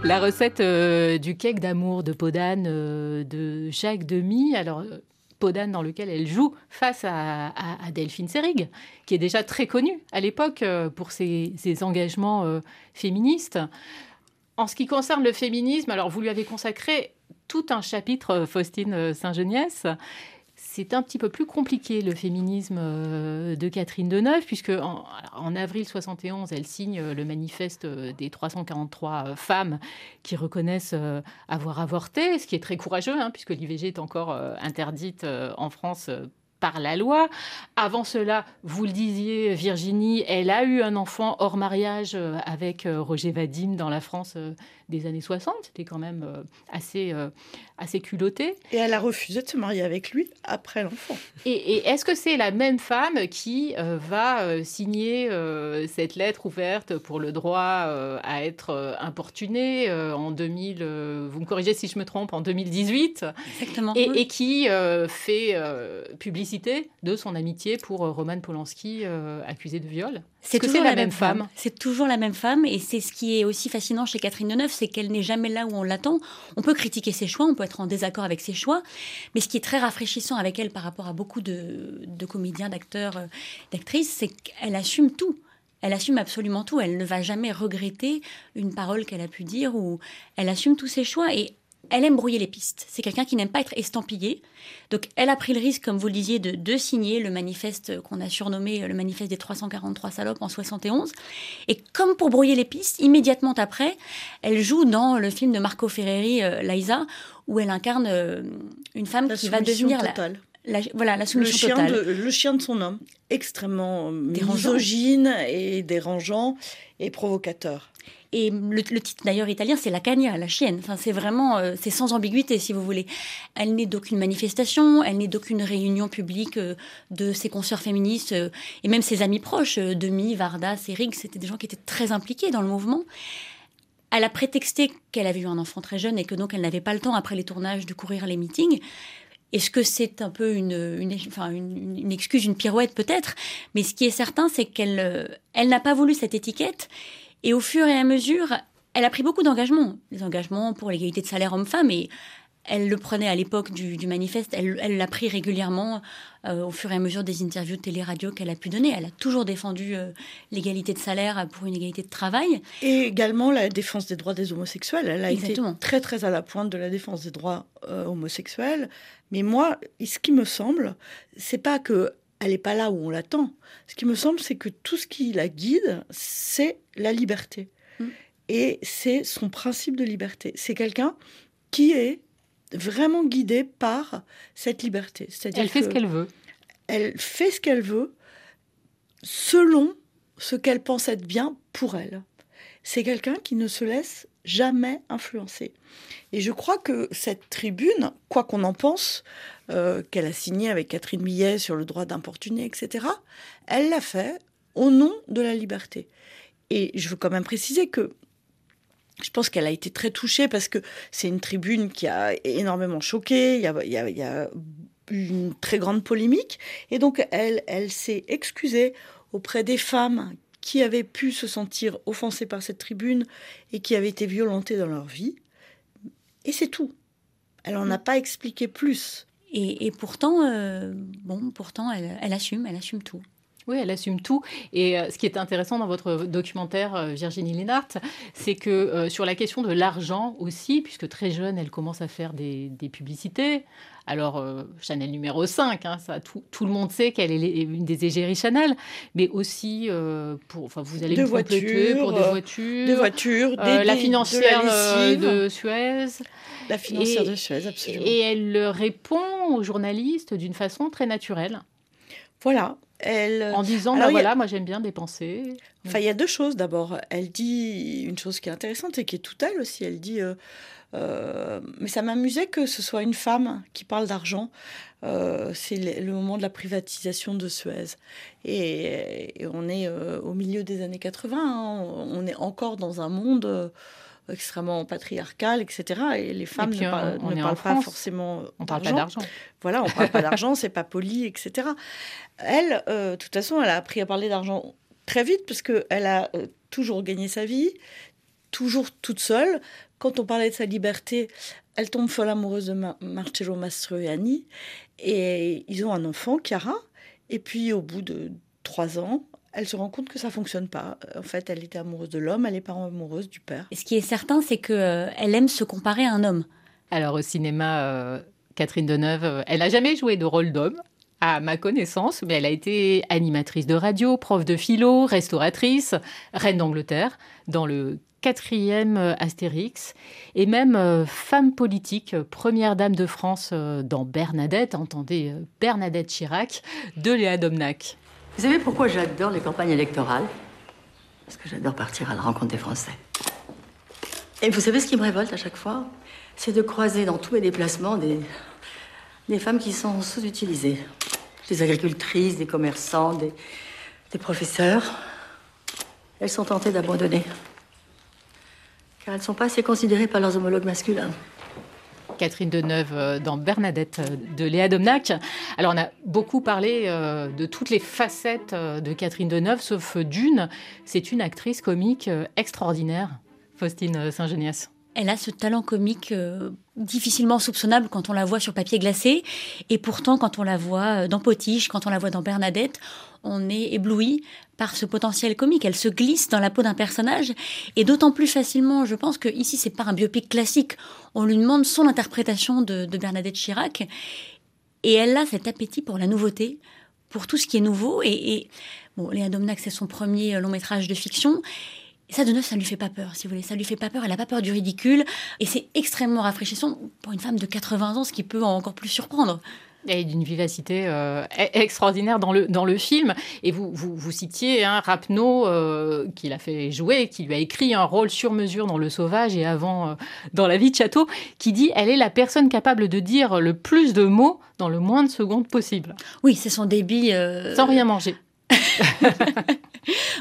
La recette euh, du cake d'amour de Podane euh, de Jacques Demy. Alors, Podane dans lequel elle joue face à, à, à Delphine Serig, qui est déjà très connue à l'époque euh, pour ses, ses engagements euh, féministes. En ce qui concerne le féminisme, alors vous lui avez consacré tout un chapitre, Faustine Saint-Geniès. C'est un petit peu plus compliqué, le féminisme euh, de Catherine Deneuve, puisque en, en avril soixante et onze, elle signe le manifeste des trois cent quarante-trois femmes qui reconnaissent euh, avoir avorté, ce qui est très courageux, hein, puisque l'I V G est encore euh, interdite euh, en France euh, par la loi. Avant cela, vous le disiez, Virginie, elle a eu un enfant hors mariage euh, avec euh, Roger Vadim dans la France euh, des années soixante. C'était quand même euh, assez, euh, assez culotté. Et elle a refusé de se marier avec lui après l'enfant. Et, et est-ce que c'est la même femme qui euh, va euh, signer euh, cette lettre ouverte pour le droit euh, à être euh, importunée euh, en deux mille, euh, vous me corrigez si je me trompe, en deux mille dix-huit. Exactement. Et, et qui euh, fait euh, publicité complicité de son amitié pour Roman Polanski, euh, accusé de viol. C'est Parce toujours que c'est la, la même femme. femme. C'est toujours la même femme, et c'est ce qui est aussi fascinant chez Catherine Deneuve, c'est qu'elle n'est jamais là où on l'attend. On peut critiquer ses choix, on peut être en désaccord avec ses choix, mais ce qui est très rafraîchissant avec elle par rapport à beaucoup de, de comédiens, d'acteurs, d'actrices, c'est qu'elle assume tout. Elle assume absolument tout. Elle ne va jamais regretter une parole qu'elle a pu dire, ou elle assume tous ses choix, et elle aime brouiller les pistes. C'est quelqu'un qui n'aime pas être estampillé. Donc, elle a pris le risque, comme vous le disiez, de, de signer le manifeste qu'on a surnommé le manifeste des trois cent quarante-trois salopes en soixante et onze. Et comme pour brouiller les pistes, immédiatement après, elle joue dans le film de Marco Ferreri, euh, Liza, où elle incarne euh, une femme la qui va devenir totale. La, la, voilà, la soumission le chien totale. De, le chien de son homme, extrêmement dérangeant. Misogyne et dérangeant et provocateur. Et le, le titre d'ailleurs italien, c'est la cagna, la chienne. Enfin, c'est vraiment, euh, c'est sans ambiguïté, si vous voulez. Elle n'est d'aucune manifestation, elle n'est d'aucune réunion publique euh, de ses consoeurs féministes euh, et même ses amis proches, euh, Demy, Varda, Serig, c'était des gens qui étaient très impliqués dans le mouvement. Elle a prétexté qu'elle avait eu un enfant très jeune et que donc elle n'avait pas le temps après les tournages de courir les meetings. Est-ce que c'est un peu une, une, enfin une, une excuse, une pirouette peut-être? Mais ce qui est certain, c'est qu'elle, euh, elle n'a pas voulu cette étiquette. Et au fur et à mesure, elle a pris beaucoup d'engagements. Des engagements pour l'égalité de salaire homme-femme. Et elle le prenait à l'époque du, du manifeste. Elle, elle l'a pris régulièrement euh, au fur et à mesure des interviews de télé-radio qu'elle a pu donner. Elle a toujours défendu euh, l'égalité de salaire pour une égalité de travail. Et également la défense des droits des homosexuels. Elle a Exactement. été très, très à la pointe de la défense des droits euh, homosexuels. Mais moi, ce qui me semble, c'est pas que... elle n'est pas là où on l'attend. Ce qui me semble, c'est que tout ce qui la guide, c'est la liberté. Mmh. Et c'est son principe de liberté. C'est quelqu'un qui est vraiment guidé par cette liberté. C'est-à-dire elle fait ce qu'elle veut. Elle fait ce qu'elle veut selon ce qu'elle pense être bien pour elle. C'est quelqu'un qui ne se laisse jamais influencer. Et je crois que cette tribune, quoi qu'on en pense, euh, qu'elle a signée avec Catherine Millet sur le droit d'importuner, et cetera, elle l'a fait au nom de la liberté. Et je veux quand même préciser que je pense qu'elle a été très touchée parce que c'est une tribune qui a énormément choqué, il y a, il y a, il y a une très grande polémique. Et donc, elle, elle s'est excusée auprès des femmes qui avaient pu se sentir offensées par cette tribune et qui avaient été violentées dans leur vie. Et c'est tout. Elle n'en a pas expliqué plus. Et, et pourtant, euh, bon, pourtant elle, elle assume, elle assume tout. Oui, elle assume tout. Et euh, ce qui est intéressant dans votre documentaire, euh, Virginie Linhart, c'est que euh, sur la question de l'argent aussi, puisque très jeune, elle commence à faire des, des publicités. Alors, euh, Chanel numéro cinq, hein, ça, tout, tout le monde sait qu'elle est une des égéries Chanel, mais aussi, euh, pour, enfin, vous allez me compléter pour des voitures, des voitures, euh, des, la financière de, la de Suez. La financière et, de Suez, absolument. Et elle répond aux journalistes d'une façon très naturelle. Voilà. Elle... En disant, ben bah voilà, a... moi j'aime bien dépenser. Enfin, il y a deux choses. D'abord, elle dit une chose qui est intéressante et qui est tout elle aussi. Elle dit, euh, euh, mais ça m'amusait que ce soit une femme qui parle d'argent. Euh, c'est le, le moment de la privatisation de Suez. Et, et on est euh, au milieu des années quatre-vingts. Hein. On est encore dans un monde euh, extrêmement patriarcal, et cetera. Et les femmes et puis, ne, par, on, on ne parlent pas France. forcément on parle pas d'argent. Voilà, on parle pas d'argent, c'est pas poli, et cetera. Elle, euh, de toute façon, elle a appris à parler d'argent très vite parce que elle a euh, toujours gagné sa vie, toujours toute seule. Quand on parlait de sa liberté, elle tombe folle amoureuse de Ma- Marcello Mastroianni et ils ont un enfant, Chiara. Et puis, au bout de trois ans, elle se rend compte que ça ne fonctionne pas. En fait, elle était amoureuse de l'homme, elle n'est pas amoureuse du père. Et ce qui est certain, c'est qu'elle euh, aime se comparer à un homme. Alors, au cinéma, euh, Catherine Deneuve, elle n'a jamais joué de rôle d'homme, à ma connaissance, mais elle a été animatrice de radio, prof de philo, restauratrice, reine d'Angleterre, dans le quatrième Astérix, et même euh, femme politique, première dame de France euh, dans Bernadette, entendez euh, Bernadette Chirac, de Léa Domnac. Vous savez pourquoi j'adore les campagnes électorales? Parce que j'adore partir à la rencontre des Français. Et vous savez ce qui me révolte à chaque fois? C'est de croiser dans tous mes déplacements des, des femmes qui sont sous-utilisées. Des agricultrices, des commerçants, des, des professeurs. Elles sont tentées d'abandonner. Car elles ne sont pas assez considérées par leurs homologues masculins. Catherine Deneuve dans Bernadette de Léa Domnac. Alors, on a beaucoup parlé de toutes les facettes de Catherine Deneuve, sauf d'une. C'est une actrice comique extraordinaire, Faustine Saint-Geniès. Elle a ce talent comique euh, difficilement soupçonnable quand on la voit sur Papier glacé. Et pourtant, quand on la voit dans Potiche, quand on la voit dans Bernadette, on est ébloui par ce potentiel comique. Elle se glisse dans la peau d'un personnage. Et d'autant plus facilement, je pense qu'ici, c'est pas un biopic classique. On lui demande son interprétation de, de Bernadette Chirac. Et elle a cet appétit pour la nouveauté, pour tout ce qui est nouveau. Et, et bon, Léa Domnac, c'est son premier long métrage de fiction. Ça, Deneuve, ça ne lui fait pas peur, si vous voulez. Ça ne lui fait pas peur, elle n'a pas peur du ridicule. Et c'est extrêmement rafraîchissant pour une femme de quatre-vingts ans, ce qui peut encore plus surprendre. Et d'une vivacité euh, extraordinaire dans le, dans le film. Et vous, vous, vous citiez hein, Rapneau, euh, qui l'a fait jouer, qui lui a écrit un rôle sur mesure dans Le Sauvage et avant euh, dans La vie de Château, qui dit « Elle est la personne capable de dire le plus de mots dans le moins de secondes possible. » Oui, c'est son débit... Euh... Sans rien manger.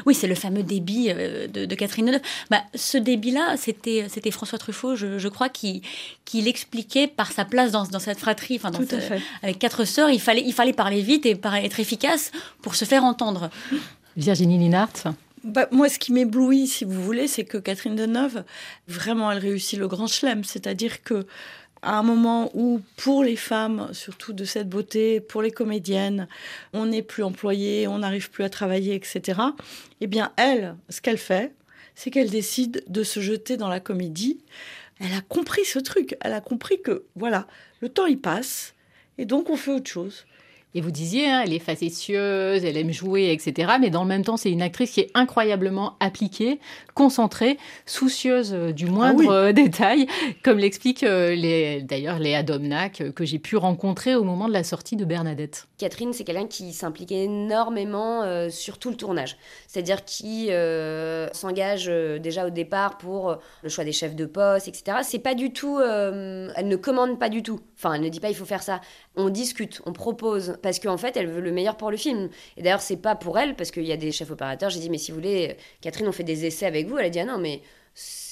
Oui, c'est le fameux débit de, de Catherine Deneuve. Bah, ce débit-là, c'était, c'était François Truffaut, je, je crois, qui, qui l'expliquait par sa place dans, dans cette fratrie. Enfin, dans Tout ce, à fait. Avec quatre sœurs, il fallait, il fallait parler vite et par, être efficace pour se faire entendre. Virginie Linhart. Bah, moi, ce qui m'éblouit, si vous voulez, c'est que Catherine Deneuve, vraiment, elle réussit le grand chelem. C'est-à-dire que à un moment où, pour les femmes, surtout de cette beauté, pour les comédiennes, on n'est plus employé, on n'arrive plus à travailler, et cetera, eh bien, elle, ce qu'elle fait, c'est qu'elle décide de se jeter dans la comédie. Elle a compris ce truc. Elle a compris que, voilà, le temps, il passe, et donc on fait autre chose. Et vous disiez, hein, elle est facétieuse, elle aime jouer, et cetera. Mais dans le même temps, c'est une actrice qui est incroyablement appliquée, concentrée, soucieuse du moindre ah oui. détail, comme l'explique euh, les, d'ailleurs Léa Domnac, que j'ai pu rencontrer au moment de la sortie de Bernadette. Catherine, c'est quelqu'un qui s'implique énormément euh, sur tout le tournage. C'est-à-dire qui euh, s'engage euh, déjà au départ pour le choix des chefs de poste, et cetera. C'est pas du tout... Euh, elle ne commande pas du tout. Enfin, elle ne dit pas « il faut faire ça ». On discute, on propose... Parce qu'en fait, elle veut le meilleur pour le film. Et d'ailleurs, c'est pas pour elle, parce qu'il y a des chefs opérateurs. J'ai dit, mais si vous voulez, Catherine, on fait des essais avec vous. Elle a dit, ah non, mais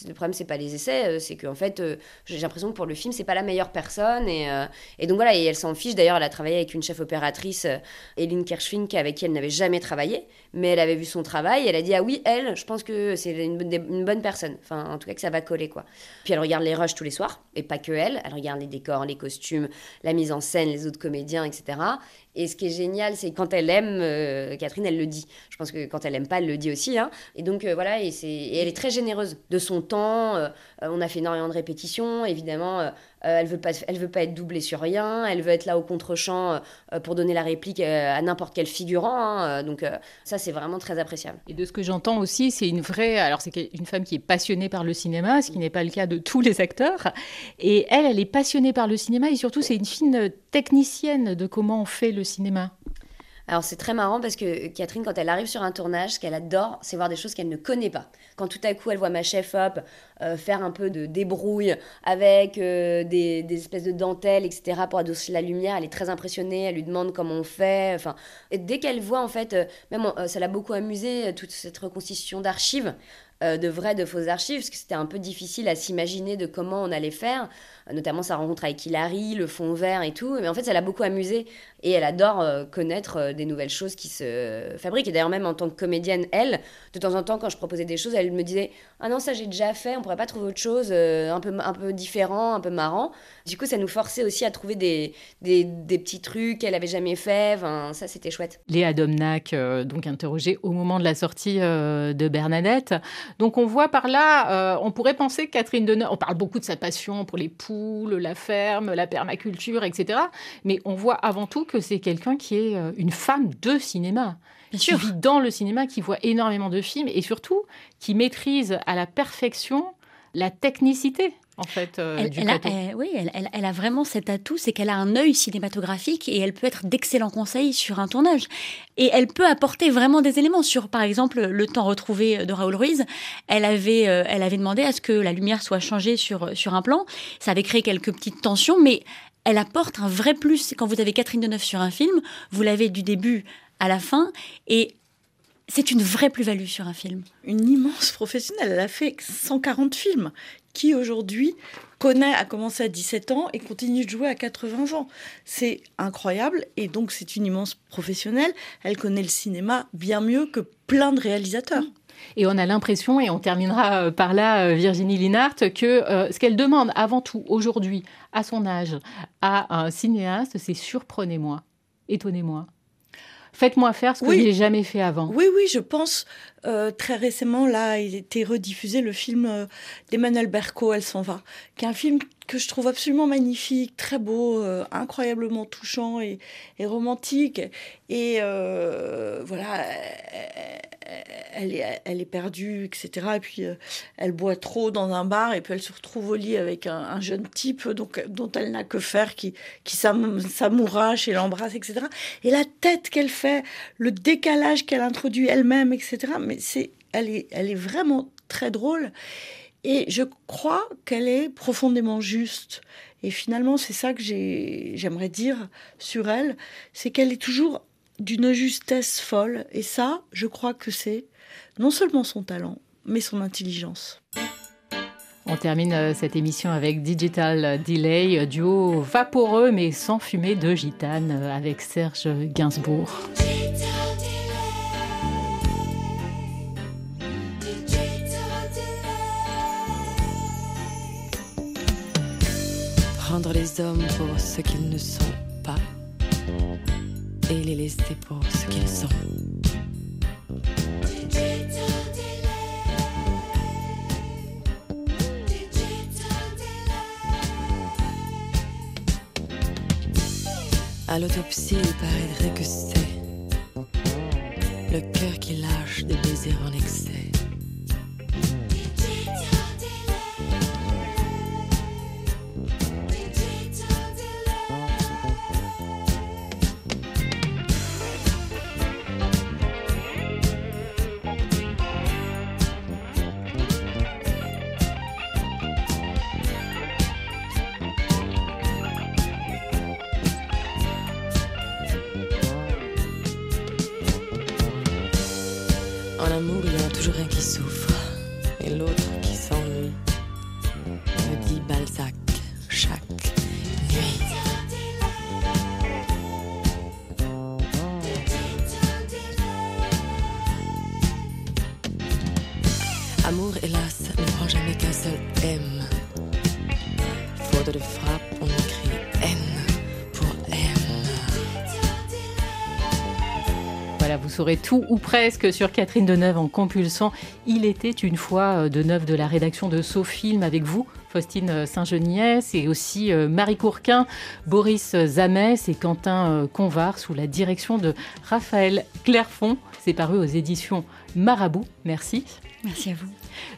le problème, c'est pas les essais. C'est qu'en fait, euh, j'ai l'impression que pour le film, c'est pas la meilleure personne. Et, euh, et donc voilà, et elle s'en fiche. D'ailleurs, elle a travaillé avec une chef opératrice, Hélène Kerschwink, avec qui elle n'avait jamais travaillé. Mais elle avait vu son travail. Et elle a dit, ah oui, elle, je pense que c'est une, une bonne personne. Enfin, en tout cas, que ça va coller, quoi. Puis elle regarde les rushs tous les soirs. Et pas que elle. Elle regarde les décors, les costumes, la mise en scène, les autres comédiens, et cetera. Et ce qui est génial, c'est quand elle aime, euh, Catherine, elle le dit. Je pense que quand elle aime pas, elle le dit aussi. Hein. Et donc, euh, voilà, et, c'est... et elle est très généreuse de son temps. Euh, on a fait énormément de répétitions, évidemment. Euh, elle veut pas, elle veut pas être doublée sur rien. Elle veut être là au contre-champ euh, pour donner la réplique euh, à n'importe quel figurant. Hein. Donc, euh, ça, c'est vraiment très appréciable. Et de ce que j'entends aussi, c'est une vraie... Alors, c'est une femme qui est passionnée par le cinéma, ce qui n'est pas le cas de tous les acteurs. Et elle, elle est passionnée par le cinéma. Et surtout, c'est une fine technicienne de comment on fait le Le cinéma. Alors c'est très marrant parce que Catherine, quand elle arrive sur un tournage, ce qu'elle adore, c'est voir des choses qu'elle ne connaît pas. Quand tout à coup elle voit ma chef-op euh, faire un peu de débrouille avec euh, des, des espèces de dentelles, et cetera pour adoucir la lumière, elle est très impressionnée, elle lui demande comment on fait. Enfin, dès qu'elle voit en fait, euh, même on, euh, ça l'a beaucoup amusée, toute cette reconstitution d'archives, Euh, de vraies, de fausses archives, parce que c'était un peu difficile à s'imaginer de comment on allait faire, notamment sa rencontre avec Hilary, le fond vert et tout, mais en fait ça l'a beaucoup amusée, et elle adore euh, connaître euh, des nouvelles choses qui se euh, fabriquent, et d'ailleurs même en tant que comédienne, elle, de temps en temps quand je proposais des choses, elle me disait « Ah non, ça j'ai déjà fait, on pourrait pas trouver autre chose, euh, un peu, un peu différent, un peu marrant », du coup ça nous forçait aussi à trouver des, des, des petits trucs qu'elle avait jamais fait, enfin, ça c'était chouette. Léa Domnac, euh, donc interrogée au moment de la sortie euh, de Bernadette. Donc on voit par là, euh, on pourrait penser que Catherine Deneuve, on parle beaucoup de sa passion pour les poules, la ferme, la permaculture, et cetera. Mais on voit avant tout que c'est quelqu'un qui est une femme de cinéma. Bien sûr. Qui vit dans le cinéma, qui voit énormément de films et surtout qui maîtrise à la perfection la technicité. En fait, euh, elle, du elle a, elle, oui, elle, elle, elle a vraiment cet atout, c'est qu'elle a un œil cinématographique et elle peut être d'excellents conseils sur un tournage. Et elle peut apporter vraiment des éléments sur, par exemple, le temps retrouvé de Raoul Ruiz. Elle avait, euh, elle avait demandé à ce que la lumière soit changée sur, sur un plan. Ça avait créé quelques petites tensions, mais elle apporte un vrai plus. Quand vous avez Catherine Deneuve sur un film, vous l'avez du début à la fin et c'est une vraie plus-value sur un film. Une immense professionnelle. Elle a fait cent quarante films qui, aujourd'hui, connaît, a commencé à dix-sept ans et continue de jouer à quatre-vingts ans. C'est incroyable. Et donc, c'est une immense professionnelle. Elle connaît le cinéma bien mieux que plein de réalisateurs. Mmh. Et on a l'impression, et on terminera par là, Virginie Linhart, que euh, ce qu'elle demande avant tout aujourd'hui, à son âge, à un cinéaste, c'est surprenez-moi, étonnez-moi. Faites-moi faire ce que oui. je n'ai jamais fait avant. Oui, oui, je pense. Euh, très récemment, là, il était rediffusé le film euh, d'Emmanuel Berco, Elle s'en va, qui est un film que je trouve absolument magnifique, très beau, euh, incroyablement touchant et, et romantique. Et euh, voilà, elle est, elle est perdue, et cetera. Et puis, euh, elle boit trop dans un bar et puis elle se retrouve au lit avec un, un jeune type donc, dont elle n'a que faire, qui, qui s'amourache et l'embrasse, et cetera. Et la tête qu'elle fait, le décalage qu'elle introduit elle-même, et cetera. Mais c'est, elle est, elle est vraiment très drôle. Et je crois qu'elle est profondément juste. Et finalement, c'est ça que j'ai, j'aimerais dire sur elle, c'est qu'elle est toujours d'une justesse folle. Et ça, je crois que c'est non seulement son talent, mais son intelligence. On termine cette émission avec Digital Delay, duo vaporeux mais sans fumée de gitane avec Serge Gainsbourg. Rendre les hommes pour ce qu'ils ne sont pas et les laisser pour ce qu'ils sont. À l'autopsie, il paraîtrait que c'est le cœur qui lâche des désirs en excès. Saurez tout ou presque sur Catherine Deneuve en compulsant Il était une fois Deneuve de la rédaction de SoFilm avec vous, Faustine Saint-Geniès, et aussi Marie Courquin, Boris Zamès et Quentin Convard sous la direction de Raphaël Clairfond. C'est paru aux éditions Marabout. Merci. Merci à vous.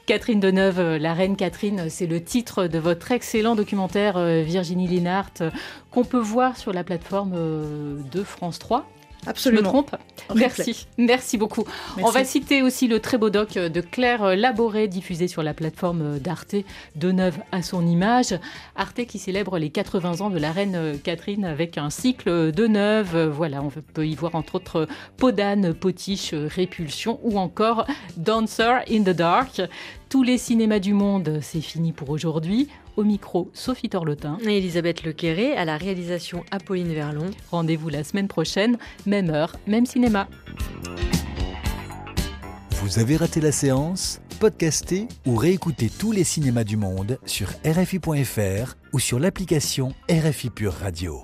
Catherine Deneuve, la reine Catherine, c'est le titre de votre excellent documentaire Virginie Linhart qu'on peut voir sur la plateforme de France trois. Absolument. Je me trompe. Merci. Merci beaucoup. Merci. On va citer aussi le très beau doc de Claire Laboré, diffusé sur la plateforme d'Arte, Deneuve à son image. Arte qui célèbre les quatre-vingts ans de la reine Catherine avec un cycle Deneuve. Voilà, on peut y voir entre autres Peau d'âne, Potiche, Répulsion ou encore Dancer in the Dark. Tous les cinémas du monde, c'est fini pour aujourd'hui. Au micro, Sophie Torlotin et Elisabeth Lequeret, à la réalisation Apolline Verlon. Rendez-vous la semaine prochaine, même heure, même cinéma. Vous avez raté la séance? Podcastez ou réécoutez tous les cinémas du monde sur R F I point F R ou sur l'application R F I Pure Radio.